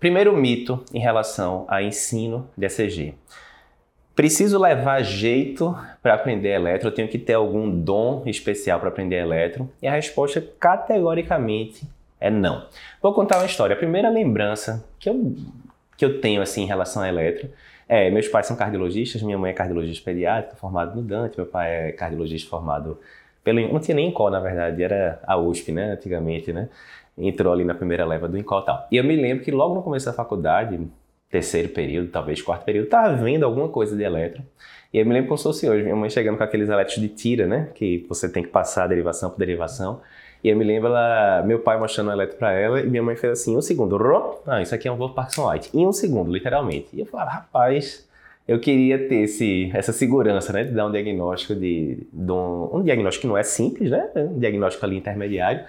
Primeiro mito em relação a ensino de ECG. Preciso levar jeito para aprender eletro? Eu tenho que ter algum dom especial para aprender eletro? E a resposta categoricamente é não. Vou contar uma história. A primeira lembrança que eu tenho assim, em relação a eletro é: meus pais são cardiologistas, minha mãe é cardiologista pediátrica, formado no Dante, meu pai é cardiologista formado pelo... Não tinha nem INCOR, na verdade, era a USP, né? Antigamente, né? Entrou ali na primeira leva do INCOTAL. E eu me lembro que logo no começo da faculdade, terceiro período, talvez quarto período, estava vendo alguma coisa de eletro. E eu me lembro como se fosse hoje, minha mãe chegando com aqueles eletros de tira, né? Que você tem que passar derivação por derivação. E eu me lembro meu pai mostrando o eletro para ela e minha mãe fez assim, um segundo, isso aqui é um Wolff-Parkinson-White, em um segundo, literalmente. E eu falava, rapaz, eu queria ter essa segurança, né? De dar um diagnóstico um diagnóstico que não é simples, né? Um diagnóstico ali intermediário.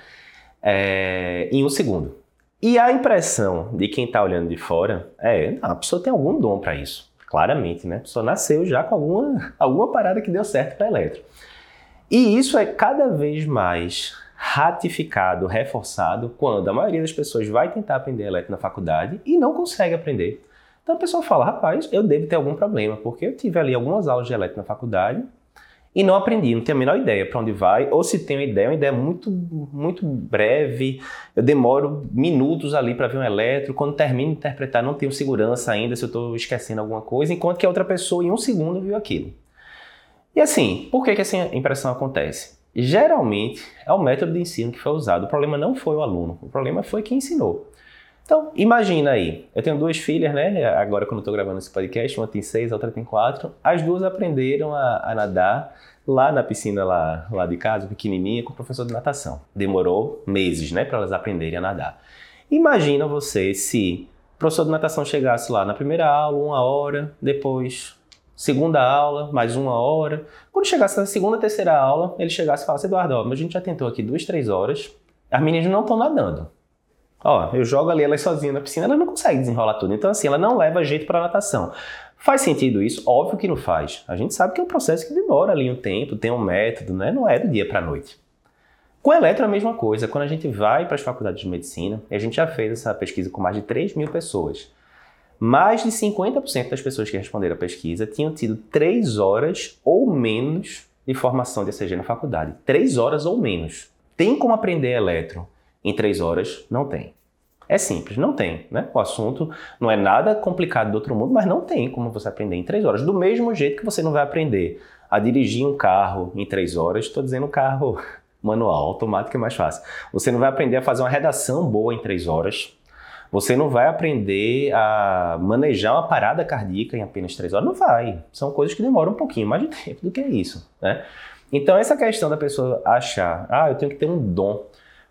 Em um segundo. E a impressão de quem está olhando de fora é: não, a pessoa tem algum dom para isso, claramente, né? A pessoa nasceu já com alguma parada que deu certo para eletro. E isso é cada vez mais ratificado, reforçado, quando a maioria das pessoas vai tentar aprender eletro na faculdade e não consegue aprender. Então a pessoa fala: rapaz, eu devo ter algum problema, porque eu tive ali algumas aulas de eletro na faculdade e não aprendi, não tenho a menor ideia para onde vai, ou se tem uma ideia muito, muito breve, eu demoro minutos ali para ver um eletro, quando termino de interpretar não tenho segurança ainda se eu estou esquecendo alguma coisa, enquanto que a outra pessoa em um segundo viu aquilo. E assim, por que essa impressão acontece? Geralmente é o método de ensino que foi usado, o problema não foi o aluno, o problema foi quem ensinou. Então, imagina aí, eu tenho duas filhas, né? Agora, quando eu estou gravando esse podcast, uma tem 6, a outra tem 4. As duas aprenderam a nadar lá na piscina lá de casa, pequenininha, com o professor de natação. Demorou meses, né? Para elas aprenderem a nadar. Imagina você se o professor de natação chegasse lá na primeira aula, 1 hora, depois segunda aula, mais 1 hora. Quando chegasse na segunda, terceira aula, ele chegasse e falasse: Eduardo, ó, mas a gente já tentou aqui 2, 3 horas, as meninas não estão nadando. Ó, eu jogo ali elas sozinhas na piscina, elas não conseguem desenrolar tudo. Então, assim, ela não leva jeito para natação. Faz sentido isso? Óbvio que não faz. A gente sabe que é um processo que demora ali um tempo, tem um método, né? Não é do dia para a noite. Com eletro é a mesma coisa. Quando a gente vai para as faculdades de medicina, a gente já fez essa pesquisa com mais de 3 mil pessoas. Mais de 50% das pessoas que responderam a pesquisa tinham tido 3 horas ou menos de formação de ECG na faculdade. 3 horas ou menos. Tem como aprender eletro em 3 horas? Não tem. É simples, não tem, né? O assunto não é nada complicado do outro mundo, mas não tem como você aprender em 3 horas. Do mesmo jeito que você não vai aprender a dirigir um carro em 3 horas, estou dizendo carro manual, automático é mais fácil. Você não vai aprender a fazer uma redação boa em 3 horas. Você não vai aprender a manejar uma parada cardíaca em apenas 3 horas. Não vai. São coisas que demoram um pouquinho mais de tempo do que isso, né? Então, essa questão da pessoa achar, eu tenho que ter um dom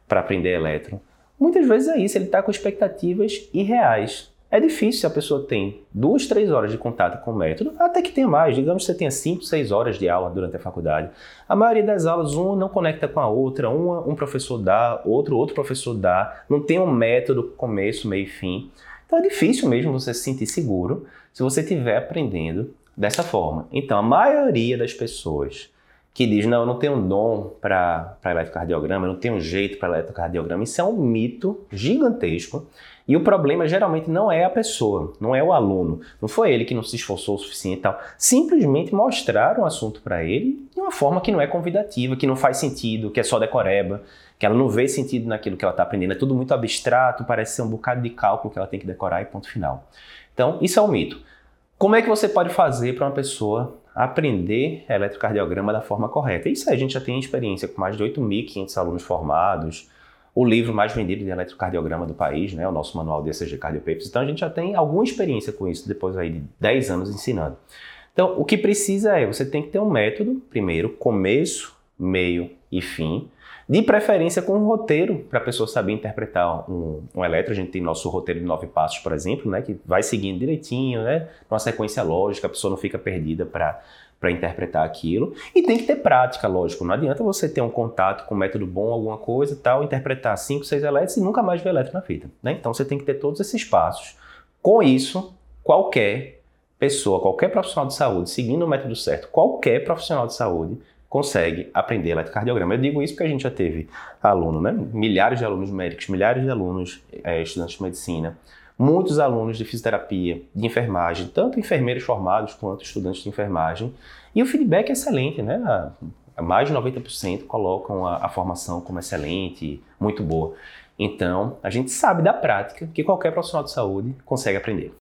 para aprender eletro, muitas vezes é isso, ele está com expectativas irreais. É difícil se a pessoa tem 2, 3 horas de contato com o método, até que tenha mais, digamos que você tenha 5, 6 horas de aula durante a faculdade. A maioria das aulas, uma não conecta com a outra, um professor dá, outro professor dá, não tem um método começo, meio e fim. Então é difícil mesmo você se sentir seguro se você estiver aprendendo dessa forma. Então a maioria das pessoas que diz, não, eu não tenho um dom para eletrocardiograma, eu não tenho um jeito para eletrocardiograma. Isso é um mito gigantesco e o problema geralmente não é a pessoa, não é o aluno, não foi ele que não se esforçou o suficiente e tal. Simplesmente mostraram o assunto para ele de uma forma que não é convidativa, que não faz sentido, que é só decoreba, que ela não vê sentido naquilo que ela está aprendendo, é tudo muito abstrato, parece ser um bocado de cálculo que ela tem que decorar e ponto final. Então, isso é um mito. Como é que você pode fazer para uma pessoa aprender eletrocardiograma da forma correta? Isso aí a gente já tem experiência com mais de 8.500 alunos formados, o livro mais vendido de eletrocardiograma do país, né, o nosso manual de ECG Cardiopapers. Então a gente já tem alguma experiência com isso depois aí de 10 anos ensinando. Então o que precisa é, você tem que ter um método, primeiro, começo, meio e fim, de preferência com um roteiro para a pessoa saber interpretar um eletro. A gente tem nosso roteiro de 9 passos, por exemplo, né, que vai seguindo direitinho, né, uma sequência lógica, a pessoa não fica perdida para interpretar aquilo. E tem que ter prática, lógico, não adianta você ter um contato com um método bom, alguma coisa e tal, interpretar 5, 6 eletros e nunca mais ver eletro na fita, né? Então você tem que ter todos esses passos. Com isso, qualquer pessoa, qualquer profissional de saúde, seguindo o método certo, qualquer profissional de saúde consegue aprender eletrocardiograma. Eu digo isso porque a gente já teve aluno, né? Milhares de alunos médicos, milhares de alunos estudantes de medicina, muitos alunos de fisioterapia, de enfermagem, tanto enfermeiros formados quanto estudantes de enfermagem, e o feedback é excelente, né? Mais de 90% colocam a formação como excelente, muito boa. Então, a gente sabe da prática que qualquer profissional de saúde consegue aprender.